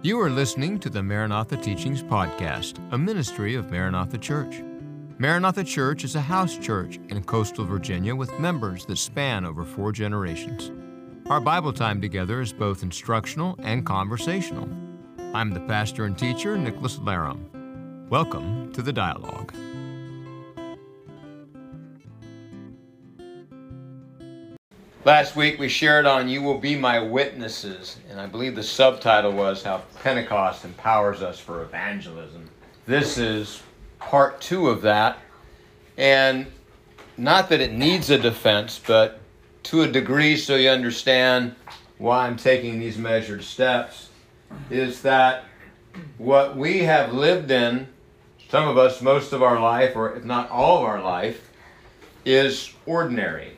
You are listening to the Maranatha Teachings Podcast, a ministry of Maranatha Church. Maranatha Church is a house church in coastal Virginia with members that span over 4 generations. Our Bible time together is both instructional and conversational. I'm the pastor and teacher, Nicholas Larum. Welcome to the dialogue. Last week we shared on You Will Be My Witnesses, and I believe the subtitle was How Pentecost Empowers Us for Evangelism. This is part 2 of that, and not that it needs a defense, but to a degree so you understand why I'm taking these measured steps, is that what we have lived in, some of us most of our life, or if not all of our life, is ordinary.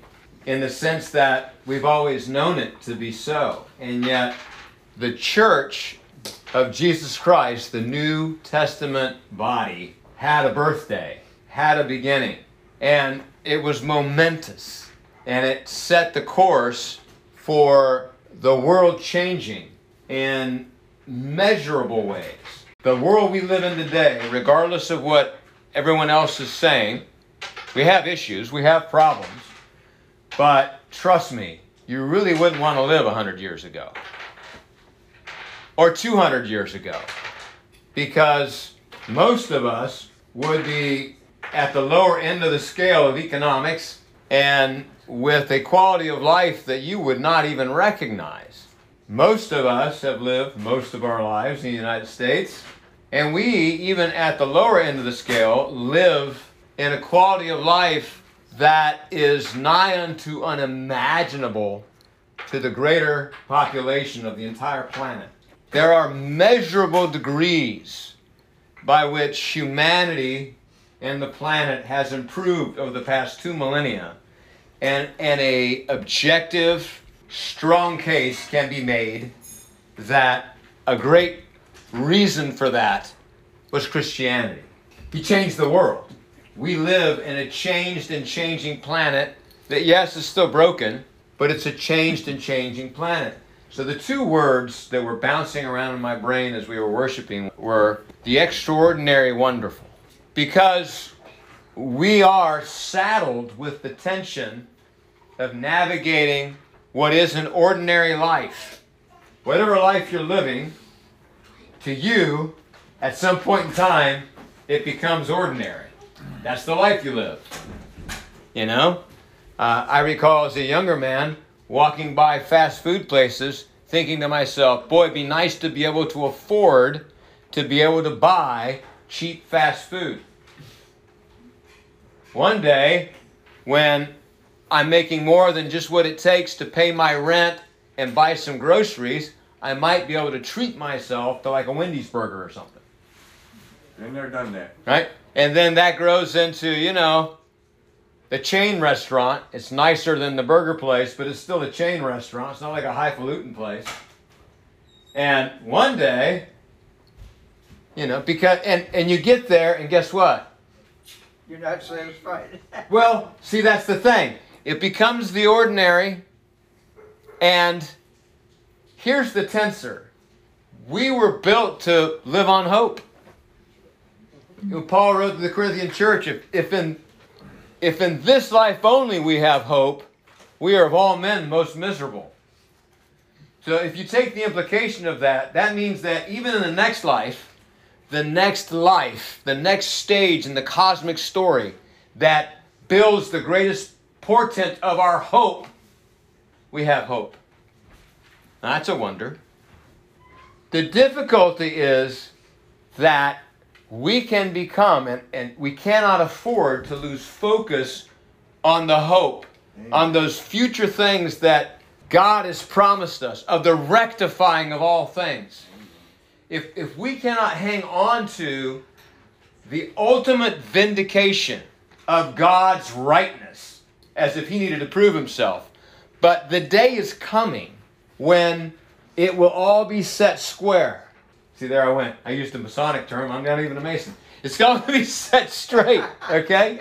In the sense that we've always known it to be so. And yet, the church of Jesus Christ, the New Testament body, had a birthday, had a beginning, and it was momentous. And it set the course for the world changing in measurable ways. The world we live in today, regardless of what everyone else is saying, we have issues, we have problems. But trust me, you really wouldn't want to live 100 years ago or 200 years ago, because most of us would be at the lower end of the scale of economics and with a quality of life that you would not even recognize. Most of us have lived most of our lives in the United States, and we, even at the lower end of the scale, live in a quality of life that is nigh unto unimaginable to the greater population of the entire planet. There are measurable degrees by which humanity and the planet has improved over the past 2 millennia, and an objective, strong case can be made that a great reason for that was Christianity. He changed the world. We live in a changed and changing planet that, yes, is still broken, but it's a changed and changing planet. So the 2 words that were bouncing around in my brain as we were worshiping were the extraordinary wonderful. Because we are saddled with the tension of navigating what is an ordinary life. Whatever life you're living, to you, at some point in time, it becomes ordinary. That's the life you live, you know? I recall as a younger man walking by fast food places thinking to myself, boy, it'd be nice to be able to afford to be able to buy cheap fast food. One day, when I'm making more than just what it takes to pay my rent and buy some groceries, I might be able to treat myself to like a Wendy's burger or something. They've never done that. Right? And then that grows into, you know, the chain restaurant. It's nicer than the burger place, but it's still a chain restaurant. It's not like a highfalutin place. And one day, you know, because and you get there, and guess what? You're not satisfied. Well, see, that's the thing. It becomes the ordinary. And here's the tensor. We were built to live on hope. Paul wrote to the Corinthian church, if in this life only we have hope, we are of all men most miserable. So if you take the implication of that, that means that even in the next life, the next stage in the cosmic story that builds the greatest portent of our hope, we have hope. Now, that's a wonder. The difficulty is that we can become, and we cannot afford to lose focus on the hope, on those future things that God has promised us, of the rectifying of all things. If we cannot hang on to the ultimate vindication of God's rightness, as if he needed to prove himself, but the day is coming when it will all be set square. See, there I went. I used the Masonic term. I'm not even a Mason. It's going to be set straight, okay?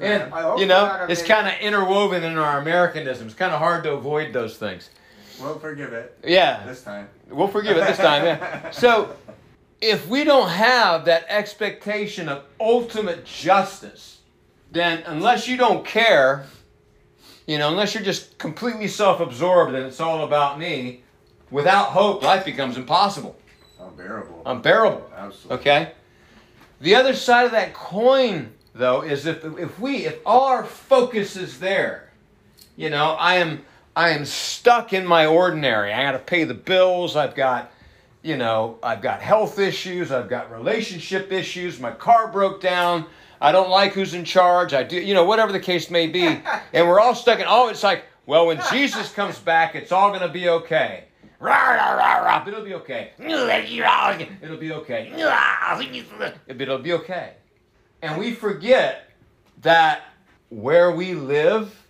And, you know, it's kind of interwoven in our Americanism. It's kind of hard to avoid those things. We'll forgive it. Yeah. This time. We'll forgive it this time, yeah. So, if we don't have that expectation of ultimate justice, then unless you don't care, you know, unless you're just completely self-absorbed and it's all about me, without hope, life becomes impossible. Unbearable. Unbearable. Absolutely. Okay? The other side of that coin, though, is if our focus is there, you know, I am stuck in my ordinary. I got to pay the bills. I've got health issues. I've got relationship issues. My car broke down. I don't like who's in charge. I do, you know, whatever the case may be. And we're all stuck in, oh, it's like, well, when Jesus comes back, it's all going to be okay. It'll be okay. It'll be okay. It'll be okay. And we forget that where we live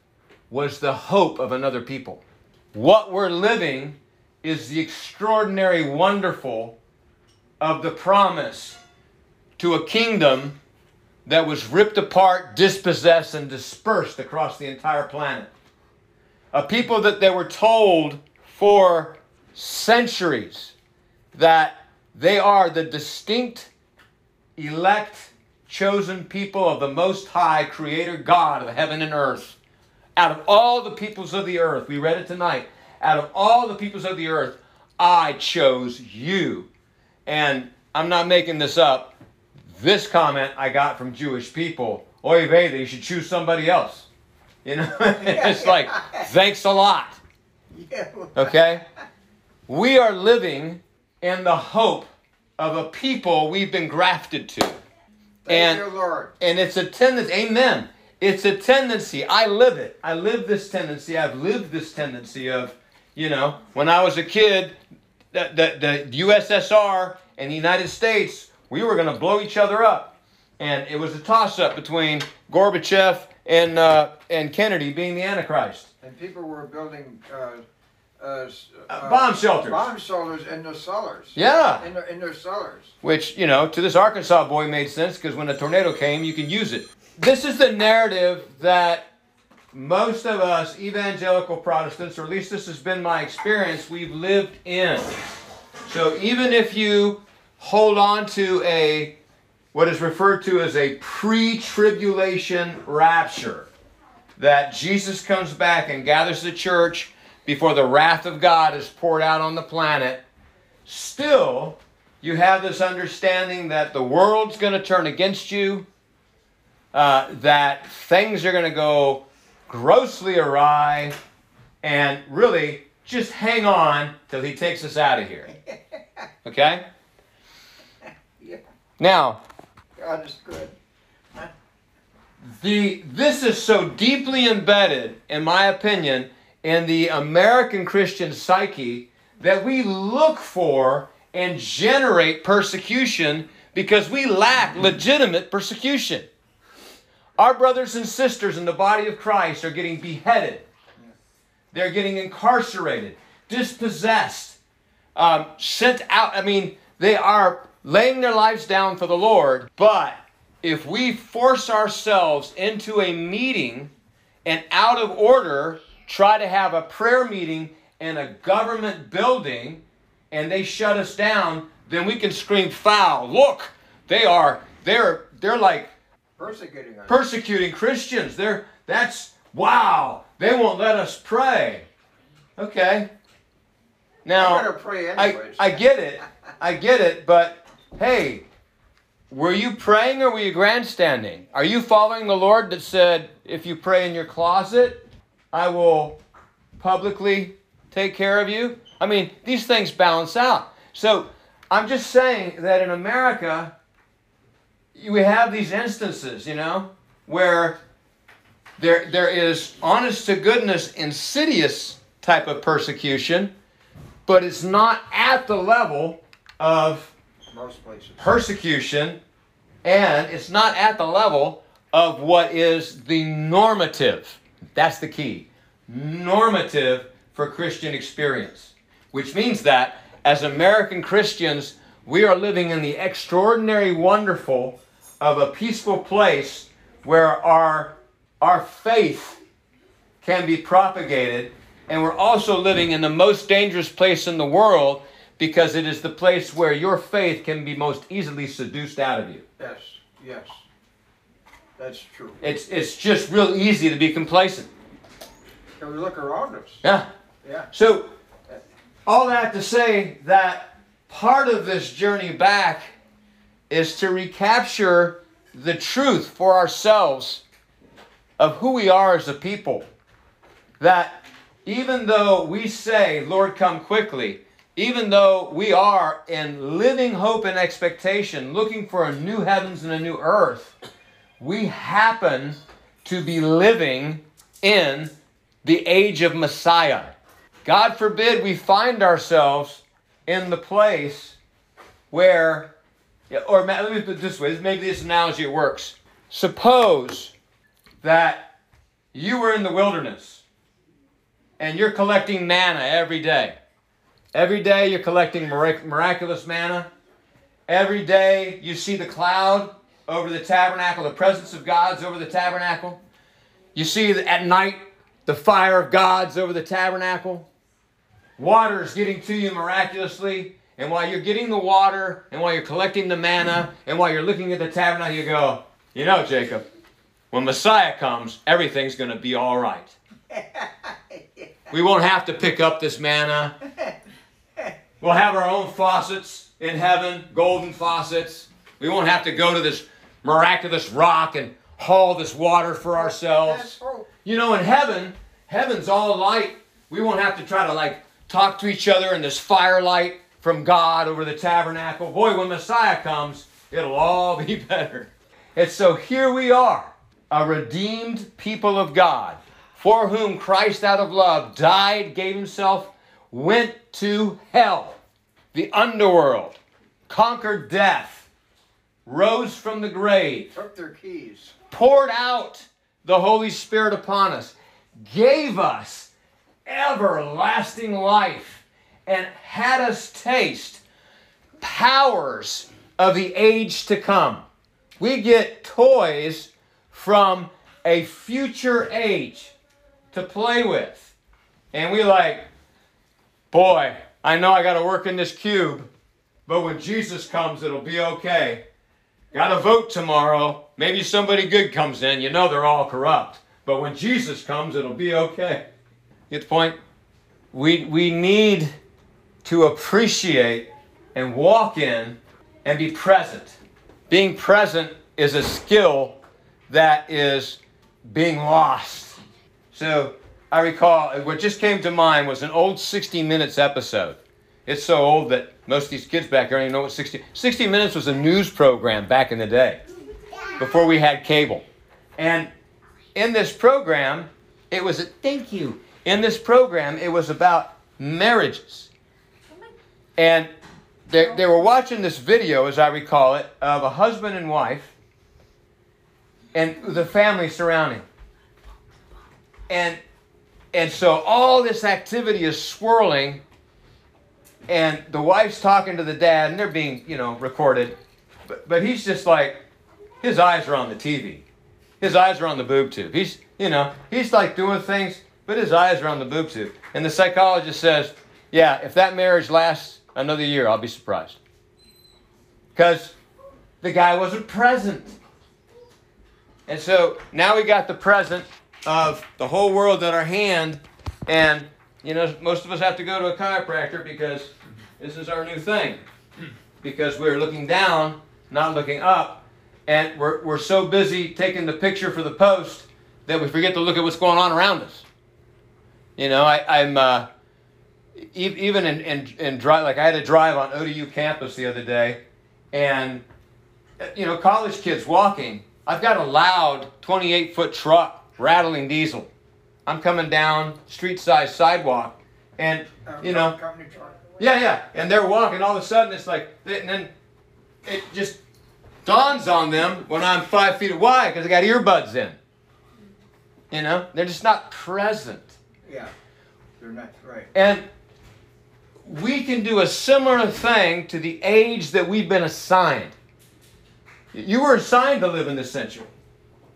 was the hope of another people. What we're living is the extraordinary, wonderful of the promise to a kingdom that was ripped apart, dispossessed, and dispersed across the entire planet. A people that they were told for centuries that they are the distinct, elect, chosen people of the Most High, Creator God of heaven and earth. Out of all the peoples of the earth, we read it tonight, out of all the peoples of the earth, I chose you. And I'm not making this up. This comment I got from Jewish people, oy vey, you should choose somebody else. You know, it's like, thanks a lot. Okay? We are living in the hope of a people we've been grafted to. Thank you, Lord. And it's a tendency, amen. It's a tendency. I live it. I live this tendency. I've lived this tendency of, you know, when I was a kid, the USSR and the United States, we were going to blow each other up. And it was a toss-up between Gorbachev and Kennedy being the Antichrist. And people were building bomb shelters. Bomb shelters in their cellars. Yeah. In their cellars. Which, you know, to this Arkansas boy made sense because when a tornado came, you could use it. This is the narrative that most of us evangelical Protestants, or at least this has been my experience, we've lived in. So even if you hold on to a, what is referred to as a pre-tribulation rapture, that Jesus comes back and gathers the church before the wrath of God is poured out on the planet, still you have this understanding that the world's going to turn against you, that things are going to go grossly awry, and really just hang on till he takes us out of here. Okay? Yeah. Now, God is good. Huh? This is so deeply embedded, in my opinion, in the American Christian psyche that we look for and generate persecution because we lack legitimate persecution. Our brothers and sisters in the body of Christ are getting beheaded. They're getting incarcerated, dispossessed, sent out. I mean, they are laying their lives down for the Lord. But if we force ourselves into a meeting and out of order, try to have a prayer meeting in a government building and they shut us down, then we can scream foul. Look, they're like, persecuting Christians. Wow. They won't let us pray. Okay. Now, better pray anyways. I get it, but hey, were you praying or were you grandstanding? Are you following the Lord that said, if you pray in your closet, I will publicly take care of you? I mean, these things balance out. So I'm just saying that in America, we have these instances, you know, where there is honest-to-goodness, insidious type of persecution, but it's not at the level of most places. Persecution, and it's not at the level of what is the normative. That's the key. Normative for Christian experience, which means that as American Christians, we are living in the extraordinary, wonderful of a peaceful place where our faith can be propagated And we're also living in the most dangerous place in the world, because it is the place where your faith can be most easily seduced out of you. Yes, yes. That's true. It's just real easy to be complacent. And we look around us. Yeah. Yeah. So, all that to say that part of this journey back is to recapture the truth for ourselves of who we are as a people. That even though we say, Lord, come quickly, even though we are in living hope and expectation, looking for a new heavens and a new earth, we happen to be living in the age of Messiah. God forbid we find ourselves in the place where, or let me put it this way, maybe this analogy works. Suppose that you were in the wilderness and you're collecting manna every day. Every day you're collecting miraculous manna. Every day you see the cloud over the tabernacle, the presence of God's over the tabernacle. You see at night the fire of God's over the tabernacle. Water's getting to you miraculously. And while you're getting the water, and while you're collecting the manna, and while you're looking at the tabernacle, you go, you know, Jacob, when Messiah comes, everything's going to be all right. We won't have to pick up this manna. We'll have our own faucets in heaven, golden faucets. We won't have to go to this miraculous rock and haul this water for ourselves. You know, in heaven, heaven's all light. We won't have to try to, talk to each other in this firelight from God over the tabernacle. Boy, when Messiah comes, it'll all be better. And so here we are, a redeemed people of God, for whom Christ out of love died, gave himself, went to hell, the underworld, conquered death, rose from the grave, took their keys, poured out the Holy Spirit upon us, gave us everlasting life, and had us taste powers of the age to come. We get toys from a future age to play with. And we boy, I know I got to work in this cube, but when Jesus comes, it'll be okay. Got to vote tomorrow. Maybe somebody good comes in. You know they're all corrupt. But when Jesus comes, it'll be okay. Get the point? We need to appreciate and walk in and be present. Being present is a skill that is being lost. So I recall, what just came to mind was an old 60 Minutes episode. It's so old that most of these kids back there don't even know what 60 Minutes was a news program back in the day, before we had cable. And in this program, in this program, it was about marriages. And they were watching this video, as I recall it, of a husband and wife and the family surrounding. And so all this activity is swirling, and the wife's talking to the dad, and they're being, recorded. But he's just his eyes are on the TV. His eyes are on the boob tube. He's, he's doing things, but his eyes are on the boob tube. And the psychologist says, yeah, if that marriage lasts another year, I'll be surprised. Because the guy wasn't present. And so now we got the present of the whole world at our hand, and most of us have to go to a chiropractor because this is our new thing. Because we're looking down, not looking up, and we're so busy taking the picture for the post that we forget to look at what's going on around us. I'm even in drive. I had a drive on ODU campus the other day, and college kids walking. I've got a loud 28-foot truck rattling diesel. I'm coming down street-sized sidewalk, and and they're walking. All of a sudden, it's and then it just dawns on them when I'm 5 feet wide because I got earbuds in. They're just not present. Yeah, they're not right. And we can do a similar thing to the age that we've been assigned. You were assigned to live in this century.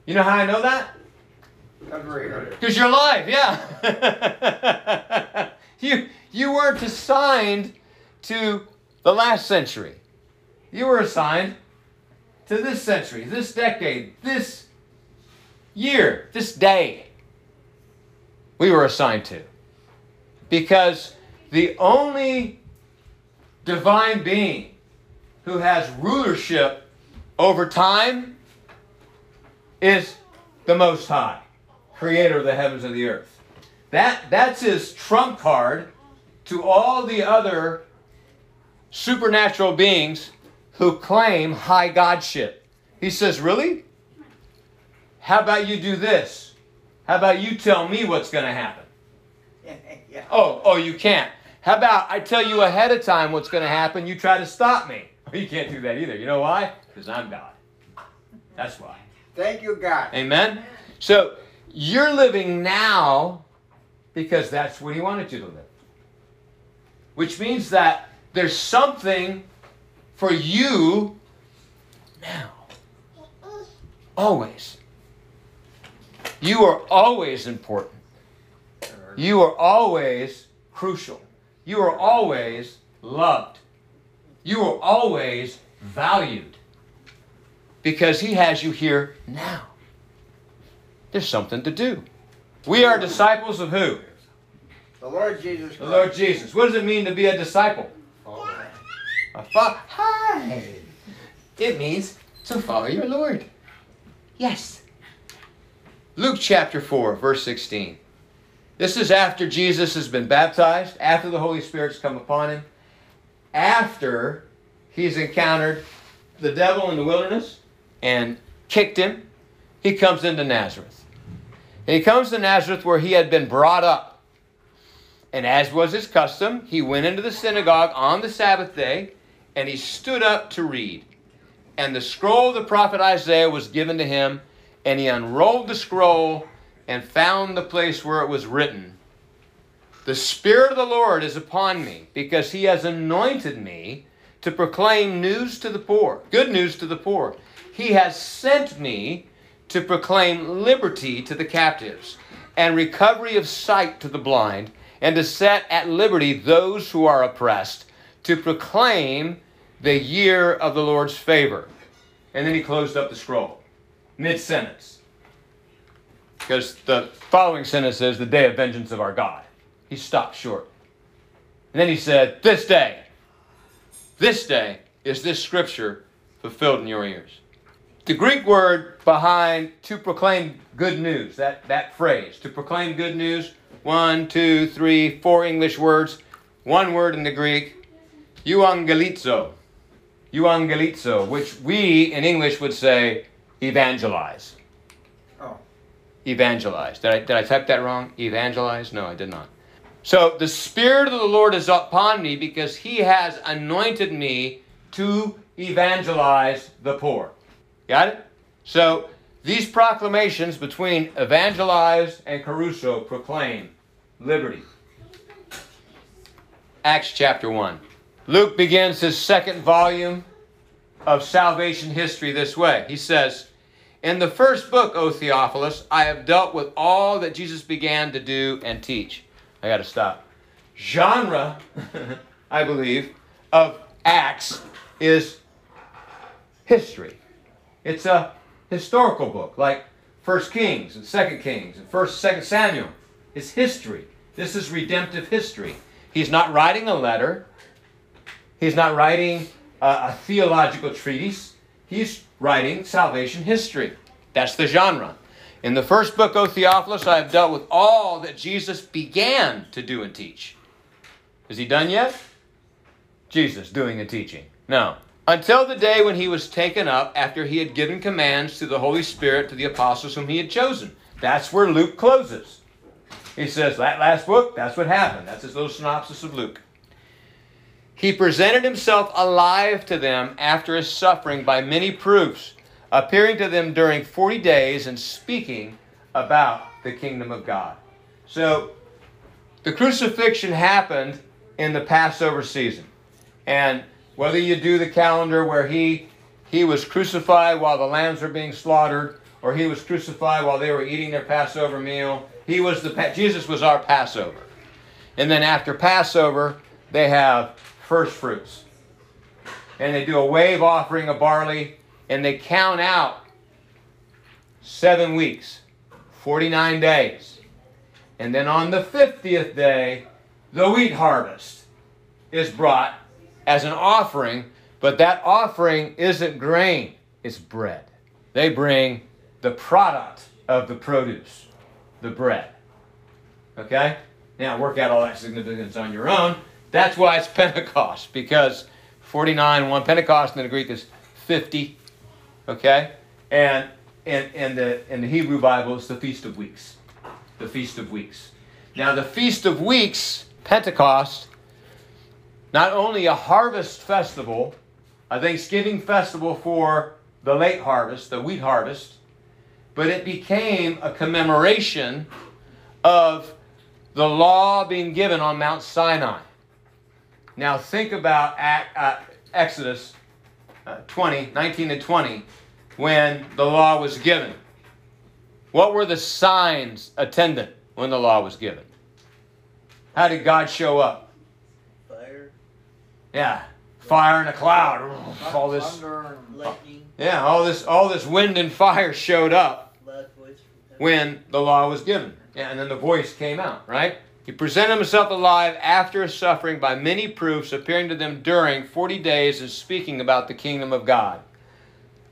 You know how I know that? Agreed. Because you're alive, yeah. You weren't assigned to the last century. You were assigned to this century, this decade, this year, this day. We were assigned to. Because the only divine being who has rulership over time is the Most High, creator of the heavens and the earth. That's his trump card to all the other supernatural beings who claim high godship. He says, really? How about you do this? How about you tell me what's going to happen? Yeah. Oh, you can't. How about I tell you ahead of time what's going to happen, you try to stop me? Well, you can't do that either. You know why? Because I'm God. That's why. Thank you, God. Amen? So you're living now because that's what he wanted you to live. Which means that there's something for you now. Always. You are always important. You are always crucial. You are always loved. You are always valued. Because he has you here now. There's something to do. We are disciples of who? The Lord Jesus Christ. The Lord Jesus. What does it mean to be a disciple? Hi. It means to follow your Lord. Yes. Luke chapter 4, verse 16. This is after Jesus has been baptized, after the Holy Spirit's come upon him, after he's encountered the devil in the wilderness and kicked him. He comes into Nazareth. And he comes to Nazareth where he had been brought up. And as was his custom, he went into the synagogue on the Sabbath day, and he stood up to read. And the scroll of the prophet Isaiah was given to him, and he unrolled the scroll and found the place where it was written, "The Spirit of the Lord is upon me, because he has anointed me to proclaim news to the poor, good news to the poor. He has sent me to proclaim liberty to the captives, and recovery of sight to the blind, and to set at liberty those who are oppressed, to proclaim the year of the Lord's favor." And then he closed up the scroll, mid-sentence. Because the following sentence is the day of vengeance of our God. He stopped short. And then he said, this day is this scripture fulfilled in your ears. The Greek word behind to proclaim good news, that phrase, to proclaim good news, 1, 2, 3, 4 English words, one word in the Greek, euangelizo, which we in English would say evangelize. Evangelize. Did I type that wrong? Evangelize? No, I did not. So the Spirit of the Lord is upon me because he has anointed me to evangelize the poor. Got it? So these proclamations between evangelize and caruso proclaim liberty. Acts chapter 1. Luke begins his second volume of salvation history this way. He says, "In the first book, O Theophilus, I have dealt with all that Jesus began to do and teach." I got to stop. Genre, I believe, of Acts is history. It's a historical book, like 1 Kings and 2 Kings and 2 Samuel. It's history. This is redemptive history. He's not writing a letter. He's not writing a theological treatise. He's writing salvation history. That's the genre. "In the first book, O Theophilus, I have dealt with all that Jesus began to do and teach." Is he done yet? Jesus doing and teaching. No. "Until the day when he was taken up after he had given commands to the Holy Spirit to the apostles whom he had chosen." That's where Luke closes. He says, that last book, that's what happened. That's his little synopsis of Luke. "He presented himself alive to them after his suffering by many proofs, appearing to them during 40 days and speaking about the kingdom of God." So the crucifixion happened in the Passover season. And whether you do the calendar where he was crucified while the lambs are being slaughtered, or he was crucified while they were eating their Passover meal. He was Jesus was our Passover. And then after Passover, they have first fruits. And they do a wave offering of barley, and they count out 7 weeks, 49 days. And then on the 50th day, the wheat harvest is brought as an offering, but that offering isn't grain, it's bread. They bring the product of the produce, the bread. Okay? Now work out all that significance on your own. That's why it's Pentecost, because 49, 1, Pentecost in the Greek is 50, okay? And in the Hebrew Bible, it's the Feast of Weeks, the Feast of Weeks. Now the Feast of Weeks, Pentecost, not only a harvest festival, a Thanksgiving festival for the late harvest, the wheat harvest, but it became a commemoration of the law being given on Mount Sinai. Now think about Exodus 20, 19 and 20, when the law was given. What were the signs attendant when the law was given? How did God show up? Yeah, fire and a cloud, all this, thunder and lightning. Yeah, all this wind and fire showed up when the law was given. Yeah, and then the voice came out, right? He presented himself alive after his suffering by many proofs, appearing to them during 40 days and speaking about the kingdom of God.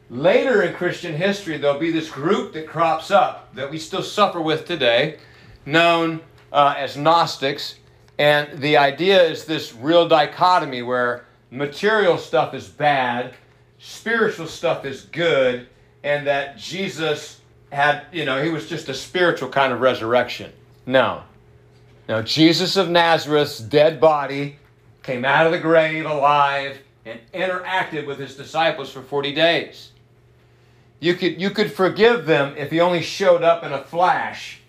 Later in Christian history, there'll be this group that crops up that we still suffer with today, known as Gnostics. And the idea is this real dichotomy where material stuff is bad, spiritual stuff is good, and that Jesus had, he was just a spiritual kind of resurrection. No. No, Jesus of Nazareth's dead body came out of the grave alive and interacted with his disciples for 40 days. You could forgive them if he only showed up in a flash.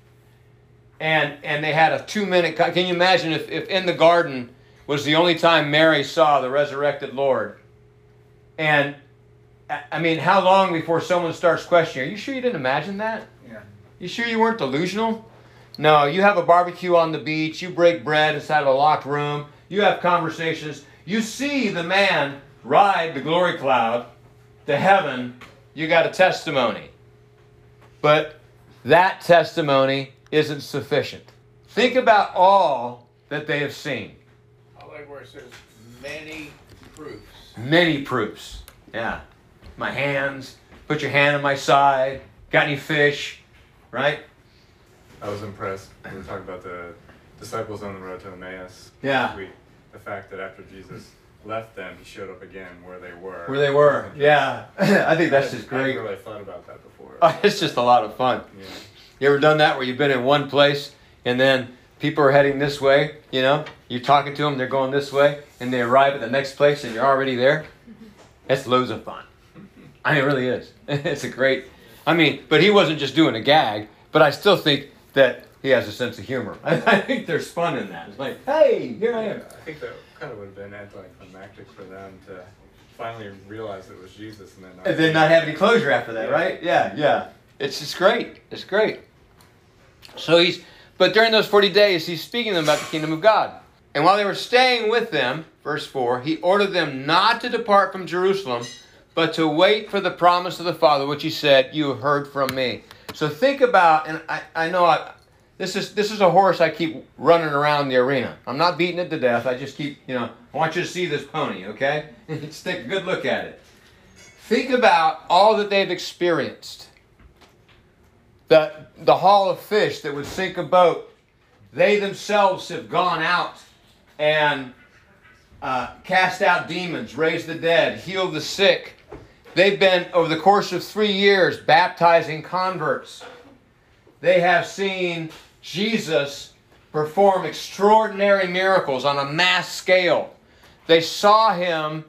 And they had a 2-minute... Can you imagine if in the garden was the only time Mary saw the resurrected Lord? And, I mean, how long before someone starts questioning, are you sure you didn't imagine that? Yeah. You sure you weren't delusional? No, you have a barbecue on the beach, you break bread inside of a locked room, you have conversations, you see the man ride the glory cloud to heaven, you got a testimony. But that testimony isn't sufficient. Think about all that they have seen. I like where it says many proofs. Many proofs. Yeah. My hands. Put your hand on my side. Got any fish? Right? I was impressed when we were talking about the disciples on the road to Emmaus. Yeah. The fact that after Jesus left them, he showed up again where they were. Where they were. Yeah. I think that's just great. I hadn't really thought about that before. Oh, it's just a lot of fun. Yeah. You ever done that where you've been in one place and then people are heading this way, You're talking to them, they're going this way, and they arrive at the next place and you're already there? That's loads of fun. I mean, it really is. It's a great... but he wasn't just doing a gag, but I still think that he has a sense of humor. I think there's fun in that. It's like, hey, here I am. Yeah, I think that kind of would have been anticlimactic for them to finally realize it was Jesus and then not have any closure after that, right? Yeah, yeah. It's just great. It's great. So but during those 40 days, he's speaking to them about the kingdom of God. And while they were staying with them, verse 4, he ordered them not to depart from Jerusalem, but to wait for the promise of the Father, which he said, you have heard from me. So think about, and I know this is a horse I keep running around the arena. I'm not beating it to death. I just keep, I want you to see this pony, okay? Just take a good look at it. Think about all that they've experienced. The haul of fish that would sink a boat, they themselves have gone out and cast out demons, raised the dead, healed the sick. They've been, over the course of 3 years, baptizing converts. They have seen Jesus perform extraordinary miracles on a mass scale. They saw him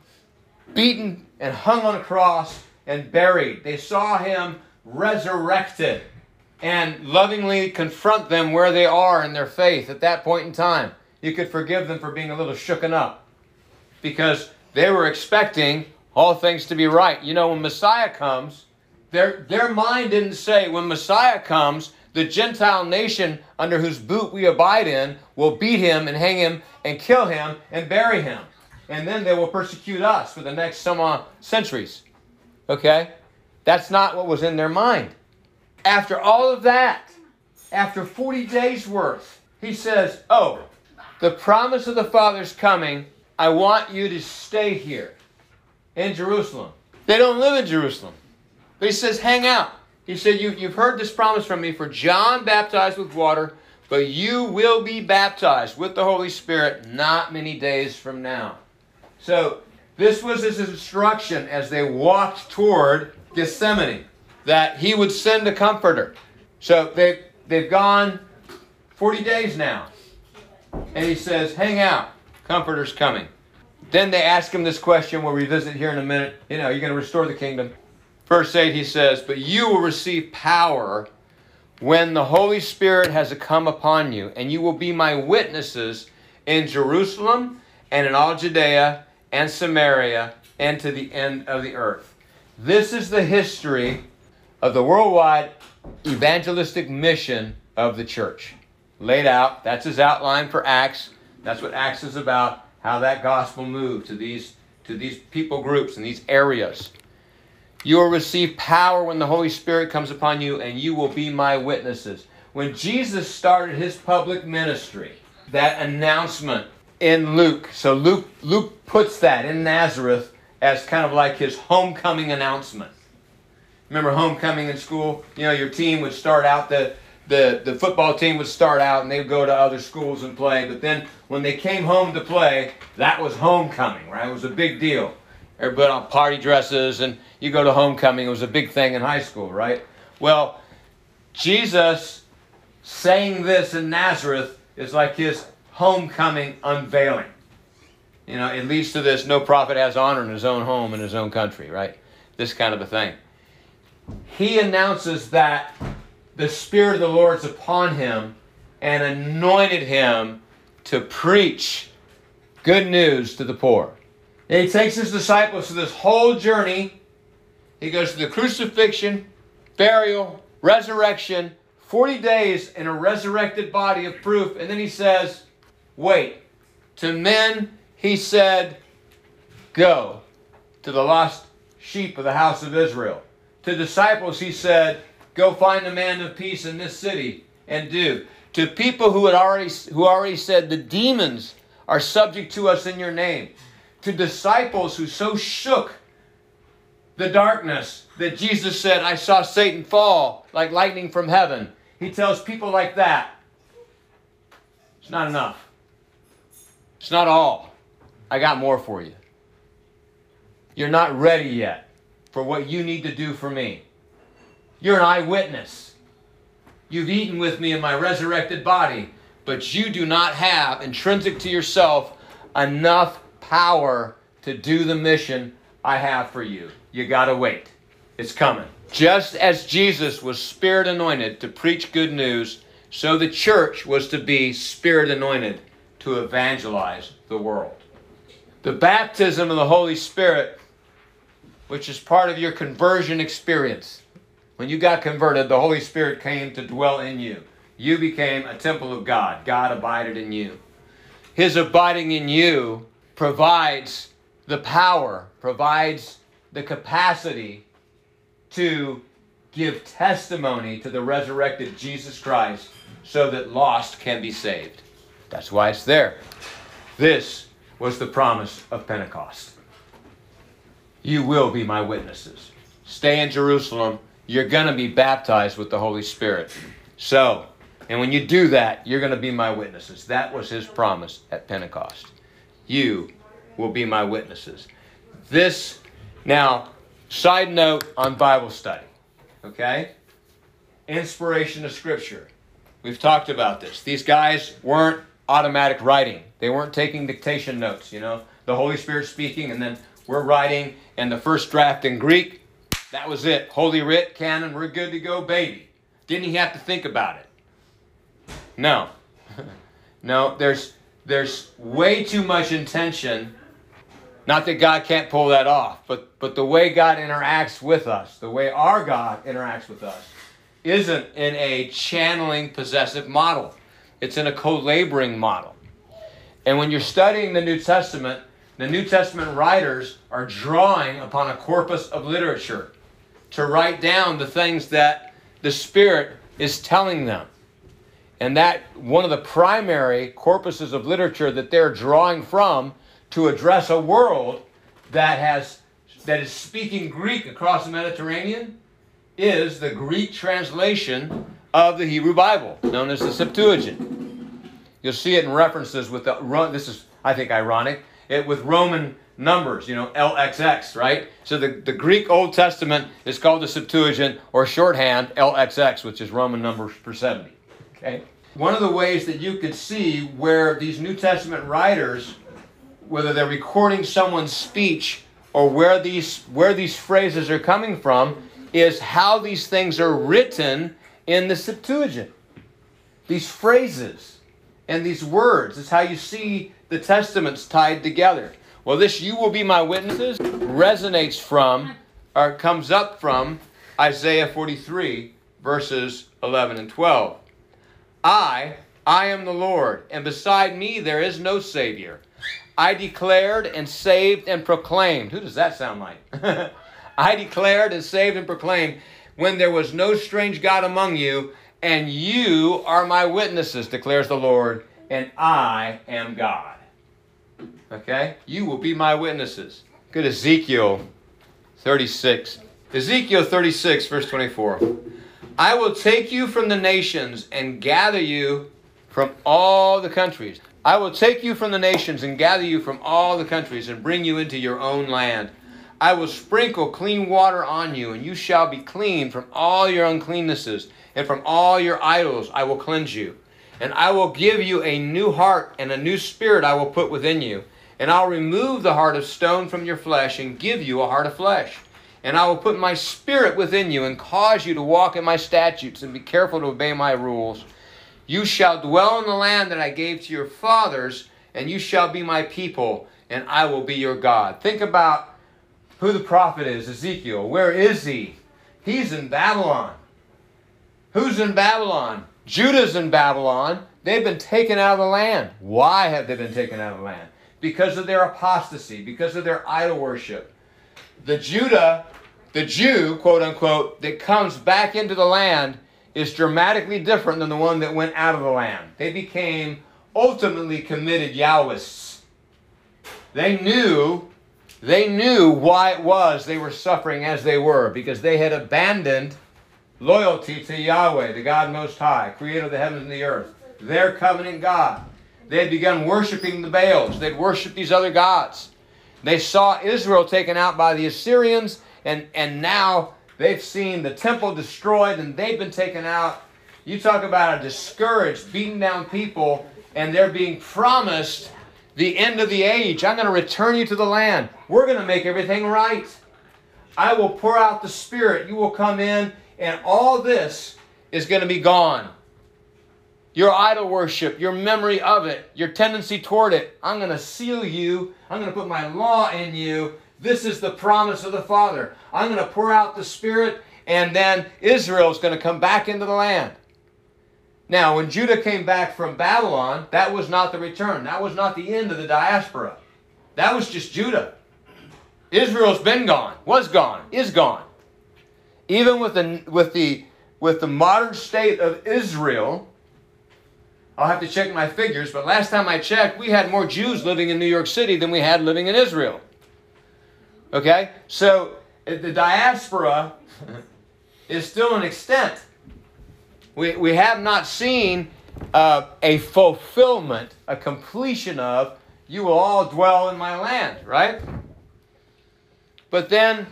beaten and hung on a cross and buried. They saw him resurrected and lovingly confront them where they are in their faith at that point in time. You could forgive them for being a little shooken up because they were expecting all things to be right. When Messiah comes, Their mind didn't say, when Messiah comes, the Gentile nation under whose boot we abide in will beat him and hang him and kill him and bury him. And then they will persecute us for the next some centuries. Okay? That's not what was in their mind. After all of that, after 40 days worth, he says, oh, the promise of the Father's coming, I want you to stay here in Jerusalem. They don't live in Jerusalem. But he says, hang out. He said, you've heard this promise from me, for John baptized with water, but you will be baptized with the Holy Spirit not many days from now. So this was his instruction as they walked toward Gethsemane, that he would send a comforter. So they've gone 40 days now. And he says, hang out, comforter's coming. Then they ask him this question, we'll revisit here in a minute. You know, you're going to restore the kingdom. Verse 8, he says, but you will receive power when the Holy Spirit has come upon you, and you will be my witnesses in Jerusalem and in all Judea and Samaria and to the end of the earth. This is the history of the worldwide evangelistic mission of the church. Laid out, that's his outline for Acts. That's what Acts is about, how that gospel moved to these people groups in these areas. You will receive power when the Holy Spirit comes upon you, and you will be my witnesses. When Jesus started his public ministry, that announcement in Luke, so Luke puts that in Nazareth as kind of like his homecoming announcement. Remember homecoming in school? You know, your team would start out, the football team would start out and they would go to other schools and play, but then when they came home to play, that was homecoming, right? It was a big deal. Everybody on party dresses and you go to homecoming. It was a big thing in high school, right? Well, Jesus saying this in Nazareth is like his homecoming unveiling. You know, it leads to this, no prophet has honor in his own home and his own country, right? This kind of a thing. He announces that the Spirit of the Lord is upon him and anointed him to preach good news to the poor. And he takes his disciples through this whole journey. He goes through the crucifixion, burial, resurrection, 40 days in a resurrected body of proof. And then he says, wait, to men he said, go to the lost sheep of the house of Israel. To disciples he said, go find the man of peace in this city and do. To people who already said, the demons are subject to us in your name. To disciples who so shook the darkness that Jesus said, I saw Satan fall like lightning from heaven. He tells people like that, it's not enough. It's not all. I got more for you. You're not ready yet for what you need to do for me. You're an eyewitness. You've eaten with me in my resurrected body, but you do not have, intrinsic to yourself, enough power to do the mission I have for you. You gotta wait. It's coming. Just as Jesus was Spirit anointed to preach good news, so the church was to be Spirit anointed to evangelize the world. The baptism of the Holy Spirit, which is part of your conversion experience. When you got converted, the Holy Spirit came to dwell in you. You became a temple of God. God abided in you. His abiding in you provides the power, provides the capacity to give testimony to the resurrected Jesus Christ so that lost can be saved. That's why it's there. This was the promise of Pentecost. You will be my witnesses. Stay in Jerusalem. You're going to be baptized with the Holy Spirit. So, and when you do that, you're going to be my witnesses. That was his promise at Pentecost. You will be my witnesses. This, now, side note on Bible study, okay? Inspiration of Scripture. We've talked about this. These guys weren't automatic writing. They weren't taking dictation notes, you know? The Holy Spirit speaking, and then we're writing, and the first draft in Greek, that was it. Holy Writ, canon, we're good to go, baby. Didn't he have to think about it? No. No, there's way too much intention Not that God can't pull that off, but the way God interacts with us, the way our God interacts with us, isn't in a channeling possessive model. It's in a co-laboring model. And when you're studying the New Testament writers are drawing upon a corpus of literature to write down the things that the Spirit is telling them. And that one of the primary corpuses of literature that they're drawing from to address a world that is speaking Greek across the Mediterranean is the Greek translation of the Hebrew Bible, known as the Septuagint. You'll see it in references with this is, I think, ironic, with Roman numbers, LXX, right? So the Greek Old Testament is called the Septuagint, or shorthand LXX, which is Roman numbers for 70, okay? One of the ways that you could see where these New Testament writers, whether they're recording someone's speech or where these phrases are coming from, is how these things are written in the Septuagint. These phrases and these words is how you see the testaments tied together. Well, this "you will be my witnesses" resonates from, or comes up from, Isaiah 43, verses 11 and 12. I am the Lord, and beside me there is no Savior. I declared and saved and proclaimed. Who does that sound like? I declared and saved and proclaimed when there was no strange God among you, and you are my witnesses, declares the Lord, and I am God. Okay? You will be my witnesses. Go to Ezekiel 36. Ezekiel 36, verse 24. I will take you from the nations and gather you from all the countries. I will take you from the nations and gather you from all the countries and bring you into your own land. I will sprinkle clean water on you, and you shall be clean from all your uncleannesses, and from all your idols I will cleanse you. And I will give you a new heart, and a new spirit I will put within you. And I'll remove the heart of stone from your flesh and give you a heart of flesh. And I will put my spirit within you and cause you to walk in my statutes and be careful to obey my rules. You shall dwell in the land that I gave to your fathers, and you shall be my people, and I will be your God. Think about who the prophet is, Ezekiel. Where is he? He's in Babylon. Who's in Babylon? Judah's in Babylon. They've been taken out of the land. Why have they been taken out of the land? Because of their apostasy, because of their idol worship. The Jew, quote unquote, that comes back into the land is dramatically different than the one that went out of the land. They became ultimately committed Yahwists. They knew why it was they were suffering as they were, because they had abandoned loyalty to Yahweh, the God Most High, creator of the heavens and the earth, their covenant God. They had begun worshiping the Baals. They'd worshiped these other gods. They saw Israel taken out by the Assyrians, and now they've seen the temple destroyed and they've been taken out. You talk about a discouraged, beaten down people, and they're being promised the end of the age. I'm going to return you to the land. We're going to make everything right. I will pour out the Spirit. You will come in, and all this is going to be gone. Your idol worship, your memory of it, your tendency toward it. I'm going to seal you. I'm going to put my law in you. This is the promise of the Father. I'm going to pour out the Spirit, and then Israel is going to come back into the land. Now, when Judah came back from Babylon, that was not the return. That was not the end of the diaspora. That was just Judah. Israel's been gone, was gone, is gone. Even with the modern state of Israel, I'll have to check my figures, but last time I checked, we had more Jews living in New York City than we had living in Israel. Okay, so the diaspora is still an extent. We have not seen a fulfillment, a completion of, you will all dwell in my land, right? But then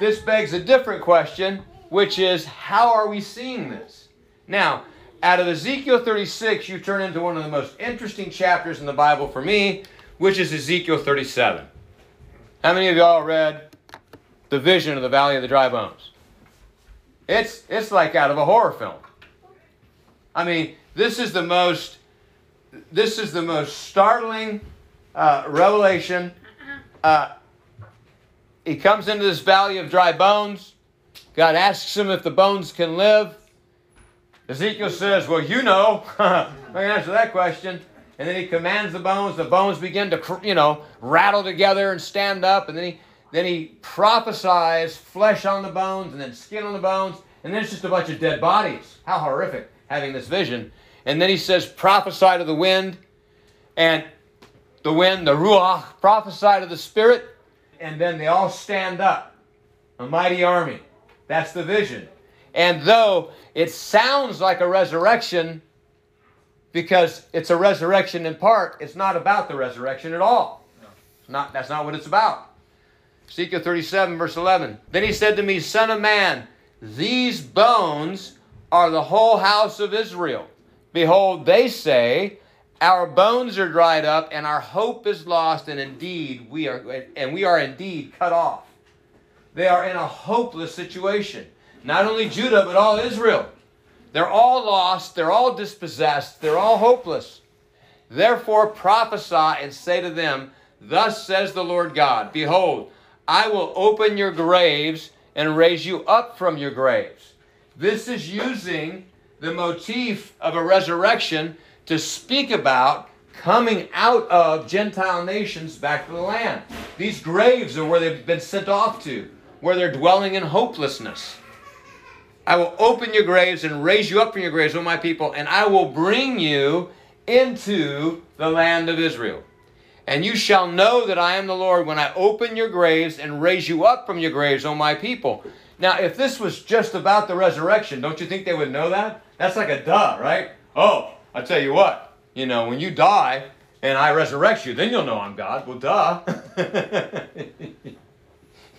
this begs a different question, which is, how are we seeing this? Now, out of Ezekiel 36, you turn into one of the most interesting chapters in the Bible for me, which is Ezekiel 37. How many of y'all read The Vision of the Valley of the Dry Bones? It's like out of a horror film. I mean, this is the most startling revelation He comes into this valley of dry bones. God asks him if the bones can live. Ezekiel says, well, you know. I can answer that question. And then he commands the bones. The bones begin to, rattle together and stand up. And then he prophesies flesh on the bones and then skin on the bones. And then it's just a bunch of dead bodies. How horrific, having this vision. And then he says, prophesy to the wind. And the wind, the ruach, prophesy to the spirit. And then they all stand up. A mighty army. That's the vision. And though it sounds like a resurrection, because it's a resurrection in part, it's not about the resurrection at all. No. That's not what it's about. Ezekiel 37, verse 11. Then he said to me, Son of man, these bones are the whole house of Israel. Behold, they say, our bones are dried up, and our hope is lost, and we are indeed cut off. They are in a hopeless situation. Not only Judah, but all Israel. They're all lost. They're all dispossessed. They're all hopeless. Therefore prophesy and say to them, Thus says the Lord God, Behold, I will open your graves and raise you up from your graves. This is using the motif of a resurrection to speak about coming out of Gentile nations back to the land. These graves are where they've been sent off to, where they're dwelling in hopelessness. I will open your graves and raise you up from your graves, O my people, and I will bring you into the land of Israel. And you shall know that I am the Lord when I open your graves and raise you up from your graves, O my people. Now, if this was just about the resurrection, don't you think they would know that? That's like a duh, right? Oh, I tell you what, when you die and I resurrect you, then you'll know I'm God. Well, duh.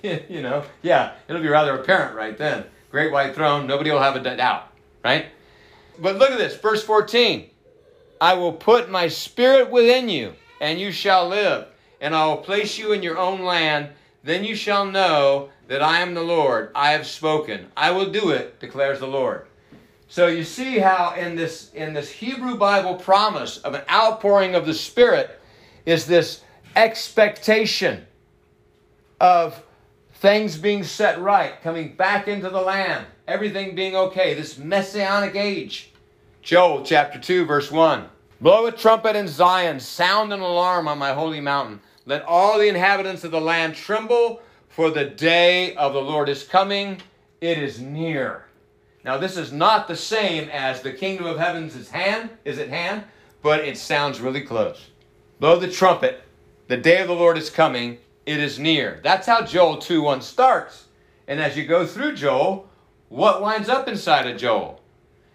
It'll be rather apparent right then. Great white throne, nobody will have a doubt, right? But look at this, verse 14. I will put my spirit within you, and you shall live, and I will place you in your own land. Then you shall know that I am the Lord. I have spoken. I will do it, declares the Lord. So you see how in this Hebrew Bible promise of an outpouring of the Spirit is this expectation of things being set right, coming back into the land, everything being okay, this messianic age. Joel chapter 2, verse 1. Blow a trumpet in Zion, sound an alarm on my holy mountain. Let all the inhabitants of the land tremble, for the day of the Lord is coming. It is near. Now this is not the same as the kingdom of heaven is at hand, but it sounds really close. Blow the trumpet. The day of the Lord is coming. It is near. That's how Joel 2:1 starts. And as you go through Joel, what winds up inside of Joel?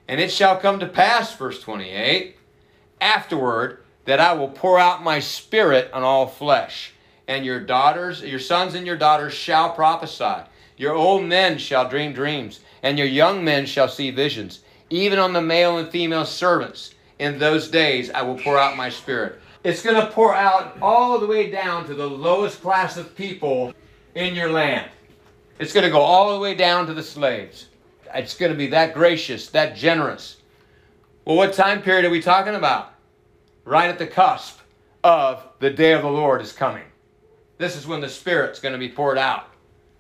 And it shall come to pass, verse 28, afterward, that I will pour out my spirit on all flesh, and your sons and your daughters shall prophesy. Your old men shall dream dreams, and your young men shall see visions. Even on the male and female servants, in those days I will pour out my spirit. It's going to pour out all the way down to the lowest class of people in your land. It's going to go all the way down to the slaves. It's going to be that gracious, that generous. Well, what time period are we talking about? Right at the cusp of the day of the Lord is coming. This is when the Spirit's going to be poured out.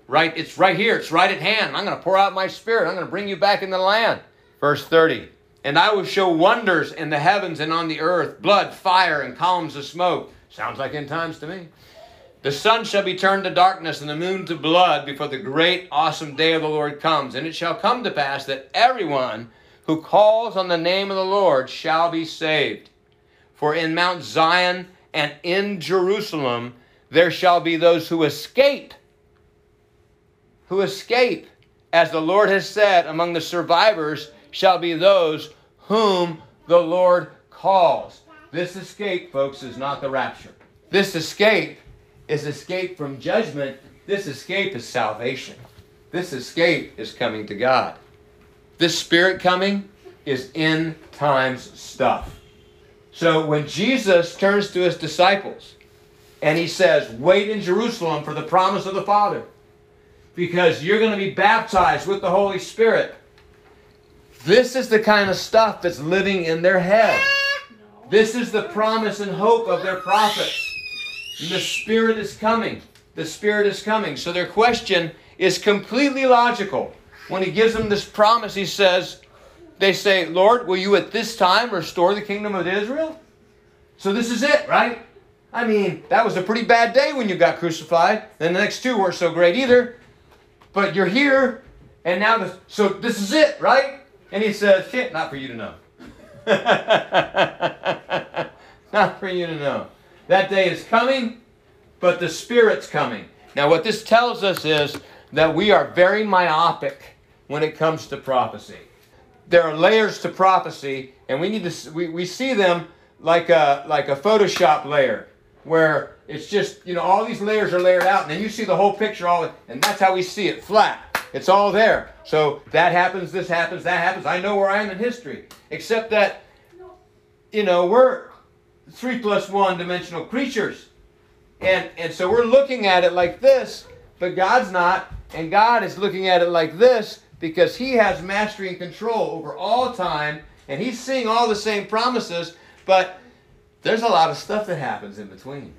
Right? It's right here. It's right at hand. I'm going to pour out my Spirit. I'm going to bring you back in the land. Verse 30. And I will show wonders in the heavens and on the earth, blood, fire, and columns of smoke. Sounds like end times to me. The sun shall be turned to darkness and the moon to blood before the great, awesome day of the Lord comes. And it shall come to pass that everyone who calls on the name of the Lord shall be saved. For in Mount Zion and in Jerusalem there shall be those who escape, as the Lord has said, among the survivors shall be those whom the Lord calls. This escape, folks, is not the rapture. This escape is escape from judgment. This escape is salvation. This escape is coming to God. This Spirit coming is end times stuff. So when Jesus turns to his disciples and he says, wait in Jerusalem for the promise of the Father, because you're going to be baptized with the Holy Spirit, this is the kind of stuff that's living in their head. This is the promise and hope of their prophets. And the Spirit is coming. The Spirit is coming. So their question is completely logical. When he gives them this promise, he says, they say, Lord, will you at this time restore the kingdom of Israel? So this is it, right? I mean, that was a pretty bad day when you got crucified. Then the next two weren't so great either. But you're here, and now this, so this is it, right? And he says, shit, not for you to know. Not for you to know. That day is coming, but the Spirit's coming. Now what this tells us is that we are very myopic when it comes to prophecy. There are layers to prophecy, and we need to we see them like a Photoshop layer, where it's just, you know, all these layers are layered out, and then you see the whole picture, all, and that's how we see it, flat. It's all there. So that happens, this happens, that happens. I know where I am in history, except that, you know, we're 3+1 dimensional creatures, and so we're looking at it like this, but God's not, and God is looking at it like this because He has mastery and control over all time, and He's seeing all the same promises, but there's a lot of stuff that happens in between.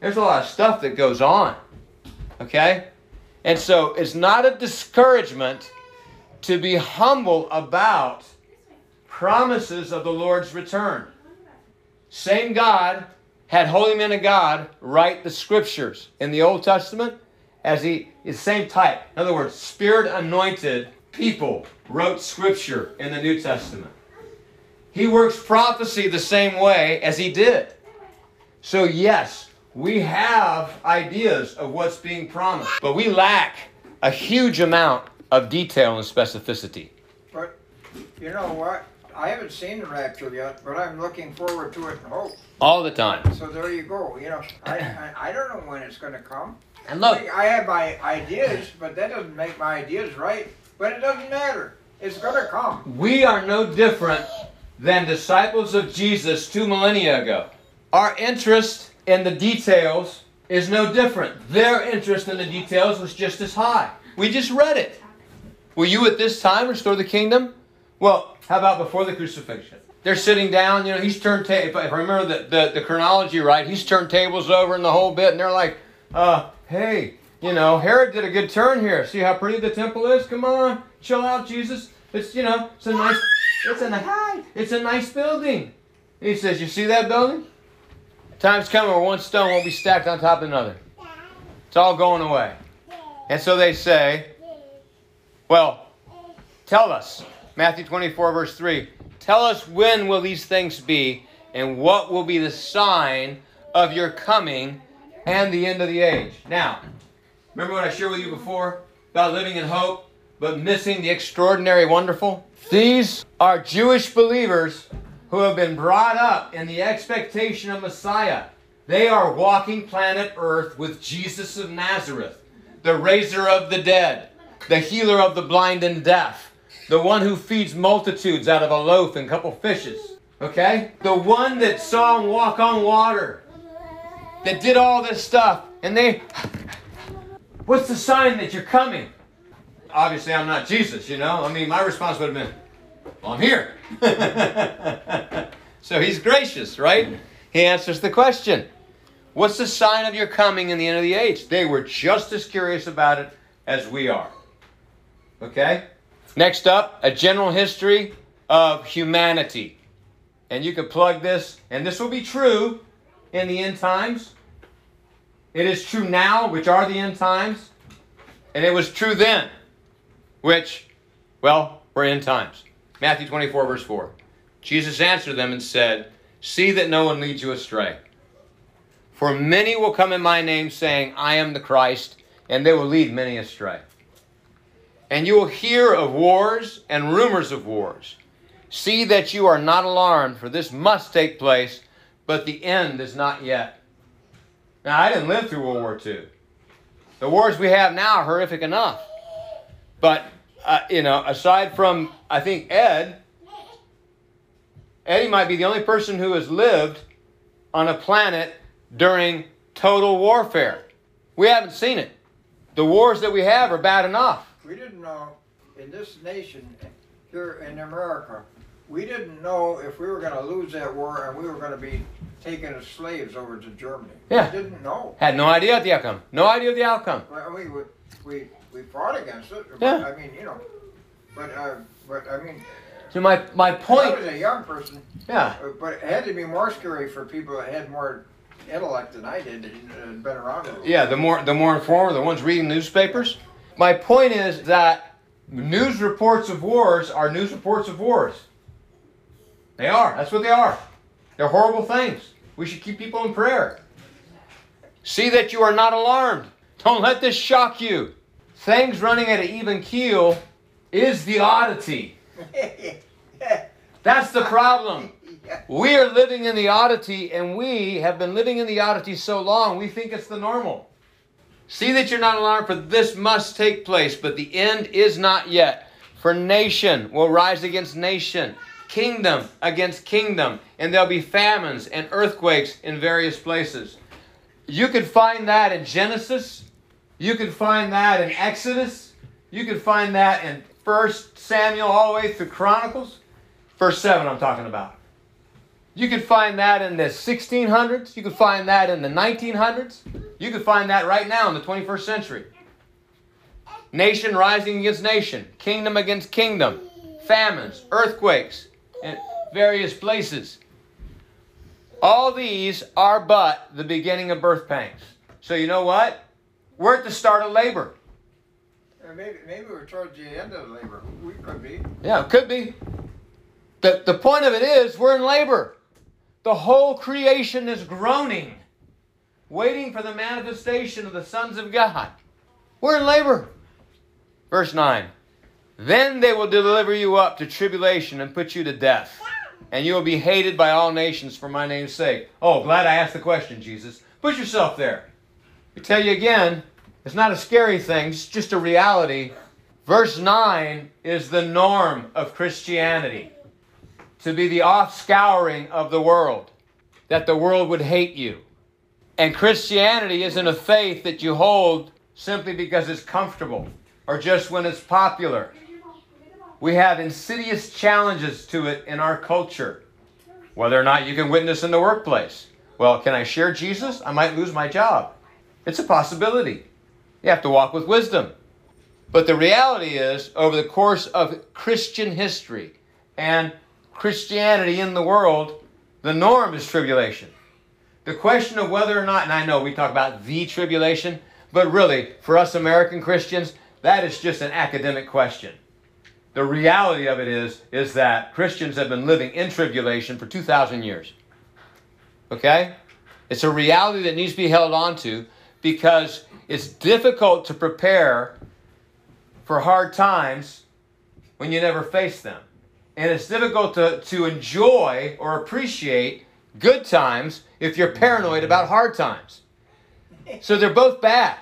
There's a lot of stuff that goes on, okay? And so it's not a discouragement to be humble about promises of the Lord's return. Same God had holy men of God write the scriptures in the Old Testament as he is same type. In other words, Spirit-anointed people wrote scripture in the New Testament. He works prophecy the same way as he did. So yes, we have ideas of what's being promised, but we lack a huge amount of detail and specificity. But you know what? I haven't seen the rapture yet, but I'm looking forward to it in hope. All the time. So there you go. You know, I don't know when it's going to come. And look, I have my ideas, but that doesn't make my ideas right. But it doesn't matter. It's going to come. We are no different than disciples of Jesus 2 millennia ago. Our interest in the details is no different. Their interest in the details was just as high. We just read it. Will you at this time restore the kingdom? Well, how about before the crucifixion? They're sitting down, you know, he's turned tables. If I remember the chronology right, he's turned tables over and the whole bit, and they're like, hey, you know, Herod did a good turn here. See how pretty the temple is? Come on, chill out, Jesus. It's, you know, it's a nice building. And he says, you see that building? Time's coming where one stone won't be stacked on top of another. It's all going away. And so they say, well, tell us. Matthew 24, verse 3. Tell us when will these things be, and what will be the sign of your coming and the end of the age. Now, remember what I shared with you before about living in hope, but missing the extraordinary wonderful? These are Jewish believers who have been brought up in the expectation of Messiah. They are walking planet Earth with Jesus of Nazareth, the raiser of the dead, the healer of the blind and deaf, the one who feeds multitudes out of a loaf and a couple fishes, okay? The one that saw him walk on water, that did all this stuff, and they, what's the sign that you're coming? Obviously, I'm not Jesus, you know? I mean, my response would have been, well, I'm here. So he's gracious, right? He answers the question, what's the sign of your coming in the end of the age? They were just as curious about it as we are, okay? Next up, a general history of humanity. And you can plug this, and this will be true in the end times. It is true now, which are the end times. And it was true then, which, well, were end times. Matthew 24, verse 4. Jesus answered them and said, see that no one leads you astray. For many will come in my name, saying, I am the Christ, and they will lead many astray. And you will hear of wars and rumors of wars. See that you are not alarmed, for this must take place, but the end is not yet. Now, I didn't live through World War II. The wars we have now are horrific enough. But, you know, aside from, I think, Eddie might be the only person who has lived on a planet during total warfare. We haven't seen it. The wars that we have are bad enough. We didn't know in this nation, here in America, we didn't know if we were going to lose that war and we were going to be taken as slaves over to Germany. Yeah. We didn't know. Had no idea of the outcome. No idea of the outcome. Well, we fought against it. Yeah. I mean, you know, but I mean... So my point... I was a young person. Yeah. But it had to be more scary for people that had more intellect than I did and been around it. Yeah, the more informed, the ones reading newspapers. My point is that news reports of wars are news reports of wars. They are. That's what they are. They're horrible things. We should keep people in prayer. See that you are not alarmed. Don't let this shock you. Things running at an even keel is the oddity. That's the problem. We are living in the oddity, and we have been living in the oddity so long, we think it's the normal. See that you're not alarmed, for this must take place, but the end is not yet. For nation will rise against nation, kingdom against kingdom, and there'll be famines and earthquakes in various places. You could find that in Genesis. You could find that in Exodus. You could find that in 1 Samuel all the way through Chronicles. Verse 7 I'm talking about. You could find that in the 1600s. You could find that in the 1900s. You could find that right now in the 21st century. Nation rising against nation. Kingdom against kingdom. Famines, earthquakes, and various places. All these are but the beginning of birth pangs. So you know what? We're at the start of labor. Maybe we're towards the end of labor. We could be. Yeah, it could be. The point of it is we're in labor. The whole creation is groaning, waiting for the manifestation of the sons of God. We're in labor. Verse 9. Then they will deliver you up to tribulation and put you to death, and you will be hated by all nations for my name's sake. Oh, glad I asked the question, Jesus. Put yourself there. I tell you again, it's not a scary thing. It's just a reality. Verse 9 is the norm of Christianity. To be the offscouring of the world, that the world would hate you. And Christianity isn't a faith that you hold simply because it's comfortable or just when it's popular. We have insidious challenges to it in our culture, whether or not you can witness in the workplace. Well, can I share Jesus? I might lose my job. It's a possibility. You have to walk with wisdom. But the reality is, over the course of Christian history and Christianity in the world, the norm is tribulation. The question of whether or not, and I know we talk about the tribulation, but really, for us American Christians, that is just an academic question. The reality of it is that Christians have been living in tribulation for 2,000 years. Okay? It's a reality that needs to be held on to because it's difficult to prepare for hard times when you never face them. And it's difficult to enjoy or appreciate good times if you're paranoid about hard times. So they're both bad.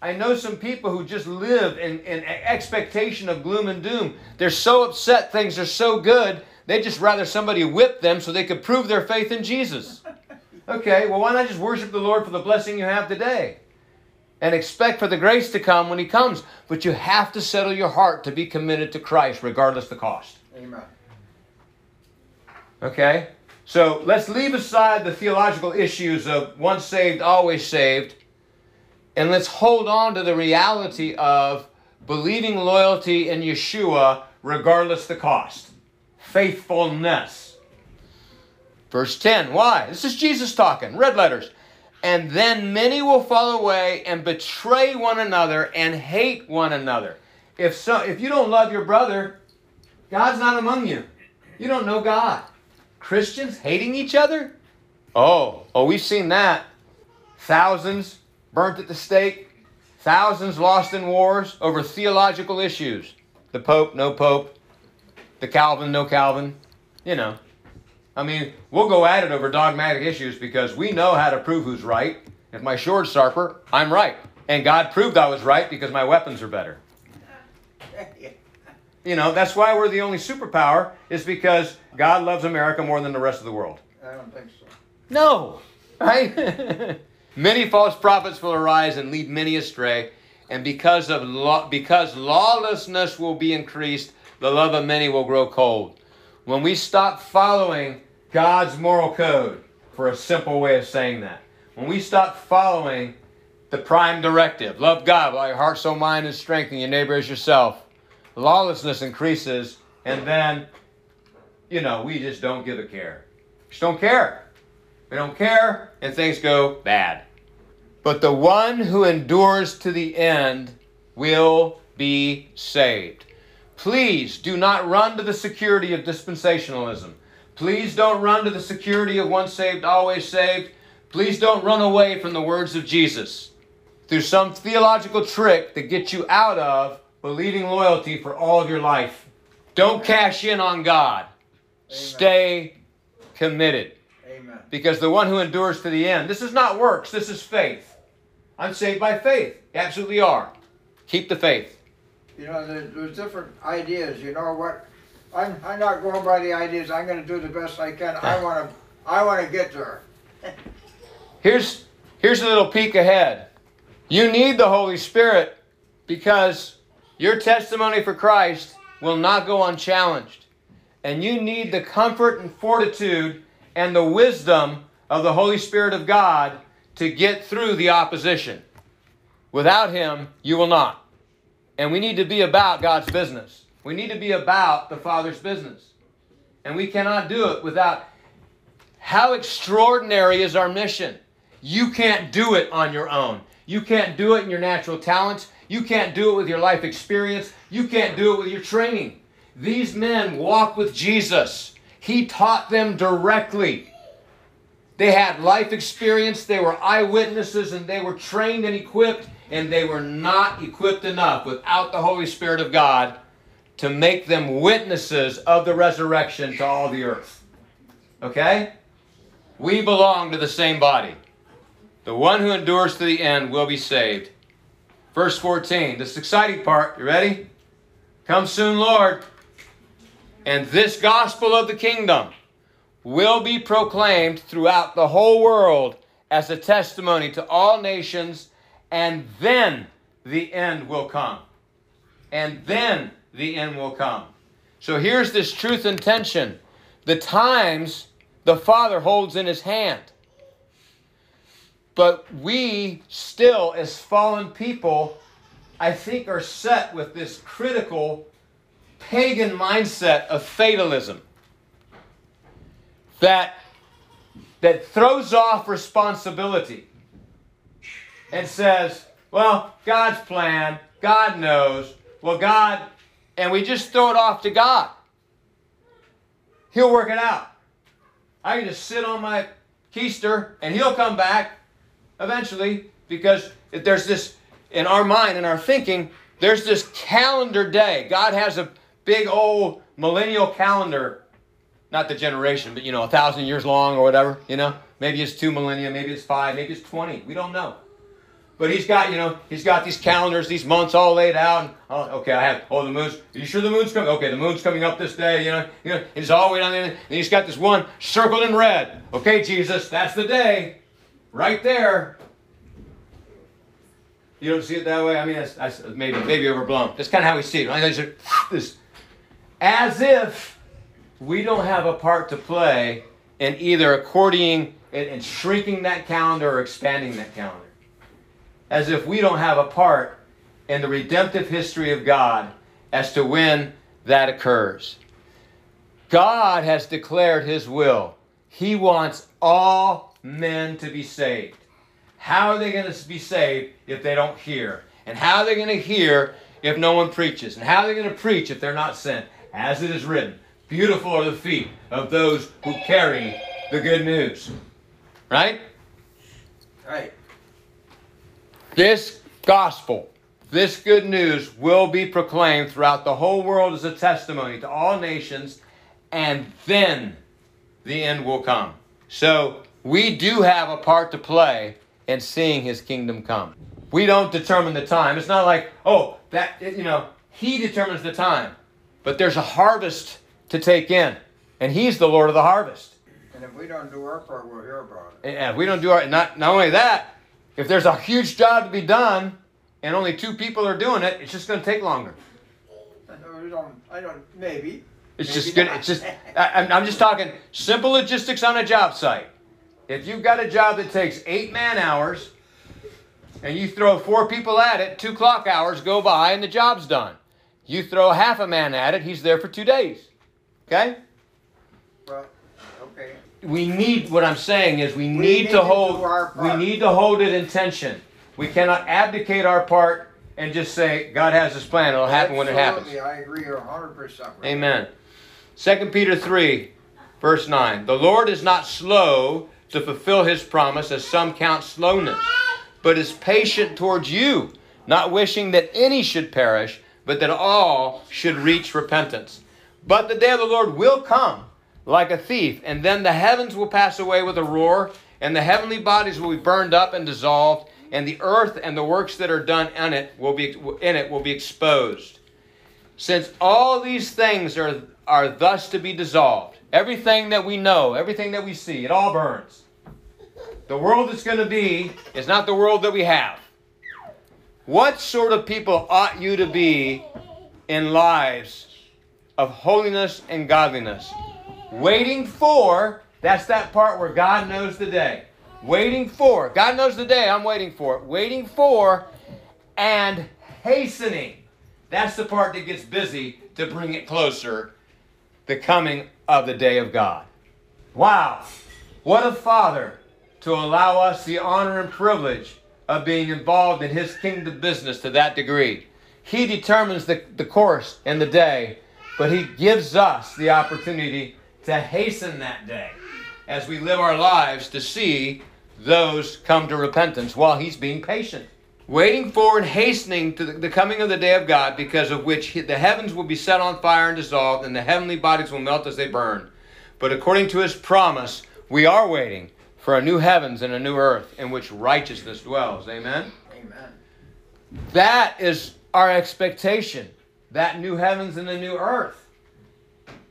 I know some people who just live in expectation of gloom and doom. They're so upset things are so good, they'd just rather somebody whip them so they could prove their faith in Jesus. Okay, well, why not just worship the Lord for the blessing you have today? And expect for the grace to come when He comes. But you have to settle your heart to be committed to Christ regardless of the cost. Amen. Okay, so let's leave aside the theological issues of once saved, always saved, and let's hold on to the reality of believing loyalty in Yeshua regardless the cost. Faithfulness. Verse 10, why? This is Jesus talking, red letters. And then many will fall away and betray one another and hate one another. If you don't love your brother, God's not among you. You don't know God. Christians hating each other? Oh, we've seen that. Thousands burnt at the stake. Thousands lost in wars over theological issues. The Pope, no Pope. The Calvin, no Calvin. You know. I mean, we'll go at it over dogmatic issues because we know how to prove who's right. If my sword's sharper, I'm right. And God proved I was right because my weapons are better. You know, that's why we're the only superpower, is because God loves America more than the rest of the world. I don't think so. No, right? Many false prophets will arise and lead many astray, and because lawlessness will be increased, the love of many will grow cold. when we stop following God's moral code, for a simple way of saying that, when we stop following the prime directive, love God with all your heart, soul, mind, and strength, and your neighbor as yourself, lawlessness increases, and then, you know, we just don't give a care. Just don't care. We don't care, and things go bad. But the one who endures to the end will be saved. Please do not run to the security of dispensationalism. Please don't run to the security of once saved, always saved. Please don't run away from the words of Jesus through some theological trick that gets you out of believing loyalty for all of your life. Don't cash in on God. Amen. Stay committed. Amen. Because the one who endures to the end, this is not works, this is faith. I'm saved by faith. You absolutely are. Keep the faith. You know, there's different ideas. You know what? I'm not going by the ideas. I'm going to do the best I can. I want to get there. Here's a little peek ahead. You need the Holy Spirit because your testimony for Christ will not go unchallenged. And you need the comfort and fortitude and the wisdom of the Holy Spirit of God to get through the opposition. Without Him, you will not. And we need to be about God's business. We need to be about the Father's business. And we cannot do it without... How extraordinary is our mission? You can't do it on your own. You can't do it in your natural talents. You can't do it with your life experience. You can't do it with your training. These men walked with Jesus. He taught them directly. They had life experience, they were eyewitnesses, and they were trained and equipped, and they were not equipped enough without the Holy Spirit of God to make them witnesses of the resurrection to all the earth. Okay? We belong to the same body. The one who endures to the end will be saved. Verse 14, this exciting part, you ready? Come soon, Lord. And this gospel of the kingdom will be proclaimed throughout the whole world as a testimony to all nations, and then the end will come. And then the end will come. So here's this truth and tension. The times the Father holds in His hand. But we still, as fallen people, I think are set with this critical pagan mindset of fatalism that throws off responsibility and says, well, God's plan, God knows, well, God, and we just throw it off to God. He'll work it out. I can just sit on my keister and He'll come back eventually, because if there's this, in our mind, in our thinking, there's this calendar day. God has a big old millennial calendar, not the generation, but, you know, 1,000 years long or whatever, you know. Maybe it's 2 millennia, maybe it's 5, maybe it's 20. We don't know. But He's got, you know, He's got these calendars, these months all laid out. And, oh, okay, I have, oh, the moon's, are you sure the moon's coming? Okay, the moon's coming up this day, you know, it's all way down there. And He's got this one circled in red. Okay, Jesus, that's the day. Right there. You don't see it that way? I mean, that's maybe overblown. That's kind of how we see it. As if we don't have a part to play in either accordioning and shrinking that calendar or expanding that calendar. As if we don't have a part in the redemptive history of God as to when that occurs. God has declared His will. He wants all men to be saved. How are they going to be saved if they don't hear? And how are they going to hear if no one preaches? And how are they going to preach if they're not sent? As it is written, beautiful are the feet of those who carry the good news. Right? Right. This gospel, this good news, will be proclaimed throughout the whole world as a testimony to all nations, and then the end will come. So we do have a part to play in seeing His kingdom come. We don't determine the time. It's not like, oh, that, you know, He determines the time. But there's a harvest to take in, and He's the Lord of the harvest. And if we don't do our part, we'll hear about it. And if we don't do our, not only that, if there's a huge job to be done and only 2 people are doing it, it's just going to take longer. I don't, maybe. It's just gonna, it's just, I'm just talking simple logistics on a job site. If you've got a job that takes 8 man hours and you throw 4 people at it, 2 clock hours go by and the job's done. You throw half a man at it, he's there for 2 days. Okay? Well, okay. We need, what I'm saying is we need to hold it in tension. We cannot abdicate our part and just say, God has this plan. It'll happen when it happens. Absolutely, I agree. You're 100% right. Amen. 2 Peter 3, verse 9. The Lord is not slow to fulfill his promise, as some count slowness, but is patient towards you, not wishing that any should perish, but that all should reach repentance. But the day of the Lord will come like a thief, and then the heavens will pass away with a roar, and the heavenly bodies will be burned up and dissolved, and the earth and the works that are done in it will be exposed. Since all these things are thus to be dissolved, everything that we know, everything that we see, it all burns. The world that's going to be is not the world that we have. What sort of people ought you to be in lives of holiness and godliness? Waiting for, that's that part where God knows the day. Waiting for. God knows the day. I'm waiting for it. Waiting for and hastening. That's the part that gets busy to bring it closer. The coming of the day of God. Wow. What a Father to allow us the honor and privilege of being involved in his kingdom business to that degree. He determines the course and the day, but he gives us the opportunity to hasten that day as we live our lives to see those come to repentance while he's being patient. Waiting for and hastening to the coming of the day of God, because of which the heavens will be set on fire and dissolved, and the heavenly bodies will melt as they burn. But according to his promise, we are waiting for a new heavens and a new earth in which righteousness dwells. Amen? Amen. That is our expectation, that new heavens and the new earth.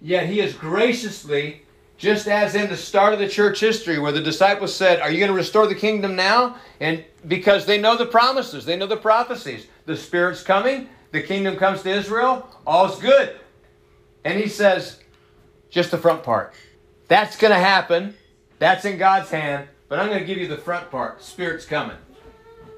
Yet he is graciously, just as in the start of the church history where the disciples said, are you going to restore the kingdom now? And because they know the promises, they know the prophecies. The Spirit's coming, the kingdom comes to Israel, all's good. And he says, just the front part. That's going to happen, that's in God's hand, but I'm going to give you the front part. Spirit's coming.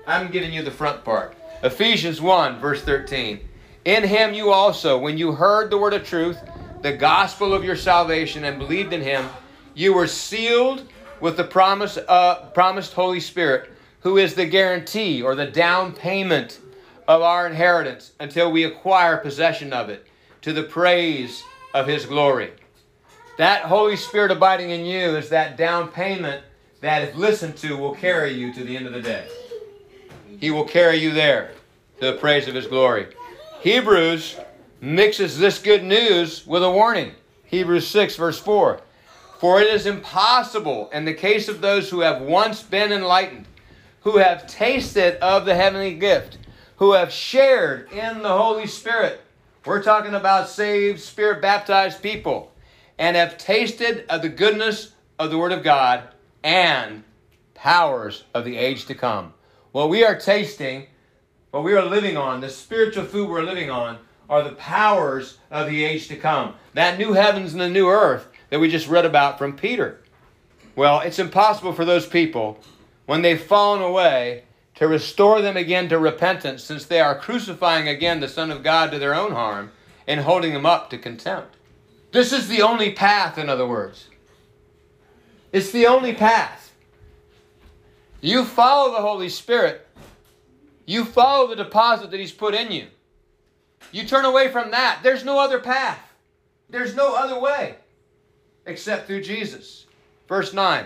I'm giving you the front part. Ephesians 1, verse 13. In him you also, when you heard the word of truth, the gospel of your salvation, and believed in him, you were sealed with the promised Holy Spirit, who is the guarantee or the down payment of our inheritance until we acquire possession of it, to the praise of his glory. That Holy Spirit abiding in you is that down payment that, if listened to, will carry you to the end of the day. He will carry you there to the praise of his glory. Hebrews mixes this good news with a warning. Hebrews 6, verse 4. For it is impossible in the case of those who have once been enlightened, who have tasted of the heavenly gift, who have shared in the Holy Spirit. We're talking about saved, Spirit-baptized people. And have tasted of the goodness of the Word of God and powers of the age to come. What we are tasting, what we are living on, the spiritual food we're living on, are the powers of the age to come. That new heavens and the new earth that we just read about from Peter. Well, it's impossible for those people, when they've fallen away, to restore them again to repentance, since they are crucifying again the Son of God to their own harm and holding him up to contempt. This is the only path, in other words. It's the only path. You follow the Holy Spirit. You follow the deposit that he's put in you. You turn away from that. There's no other path. There's no other way except through Jesus. Verse 9.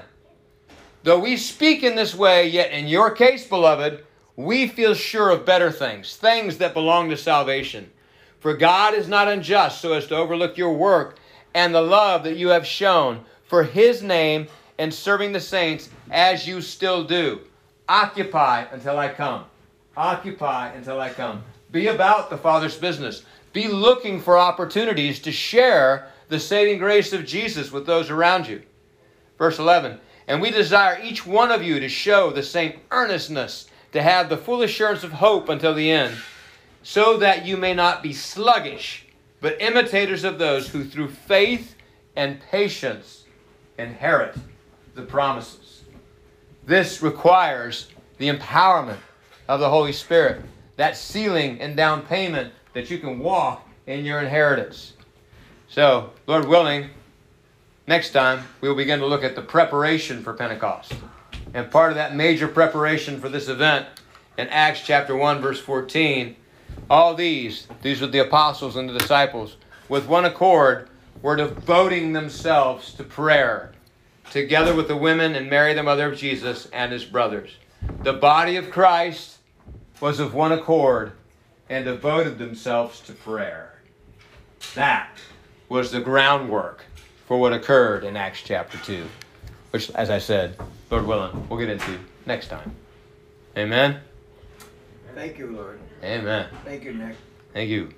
Though we speak in this way, yet in your case, beloved, we feel sure of better things, things that belong to salvation. For God is not unjust so as to overlook your work and the love that you have shown for his name and serving the saints as you still do. Occupy until I come. Occupy until I come. Be about the Father's business. Be looking for opportunities to share the saving grace of Jesus with those around you. Verse 11, and we desire each one of you to show the same earnestness, to have the full assurance of hope until the end, so that you may not be sluggish, but imitators of those who through faith and patience inherit the promises. This requires the empowerment of the Holy Spirit, that sealing and down payment that you can walk in your inheritance. So, Lord willing, next time we'll begin to look at the preparation for Pentecost. And part of that major preparation for this event in Acts chapter 1, verse 14, all these were the apostles and the disciples, with one accord were devoting themselves to prayer, together with the women and Mary, the mother of Jesus, and his brothers. The body of Christ was of one accord and devoted themselves to prayer. That was the groundwork for what occurred in Acts chapter 2, which, as I said, Lord willing, we'll get into next time. Amen? Thank you, Lord. Amen. Thank you, Nick. Thank you.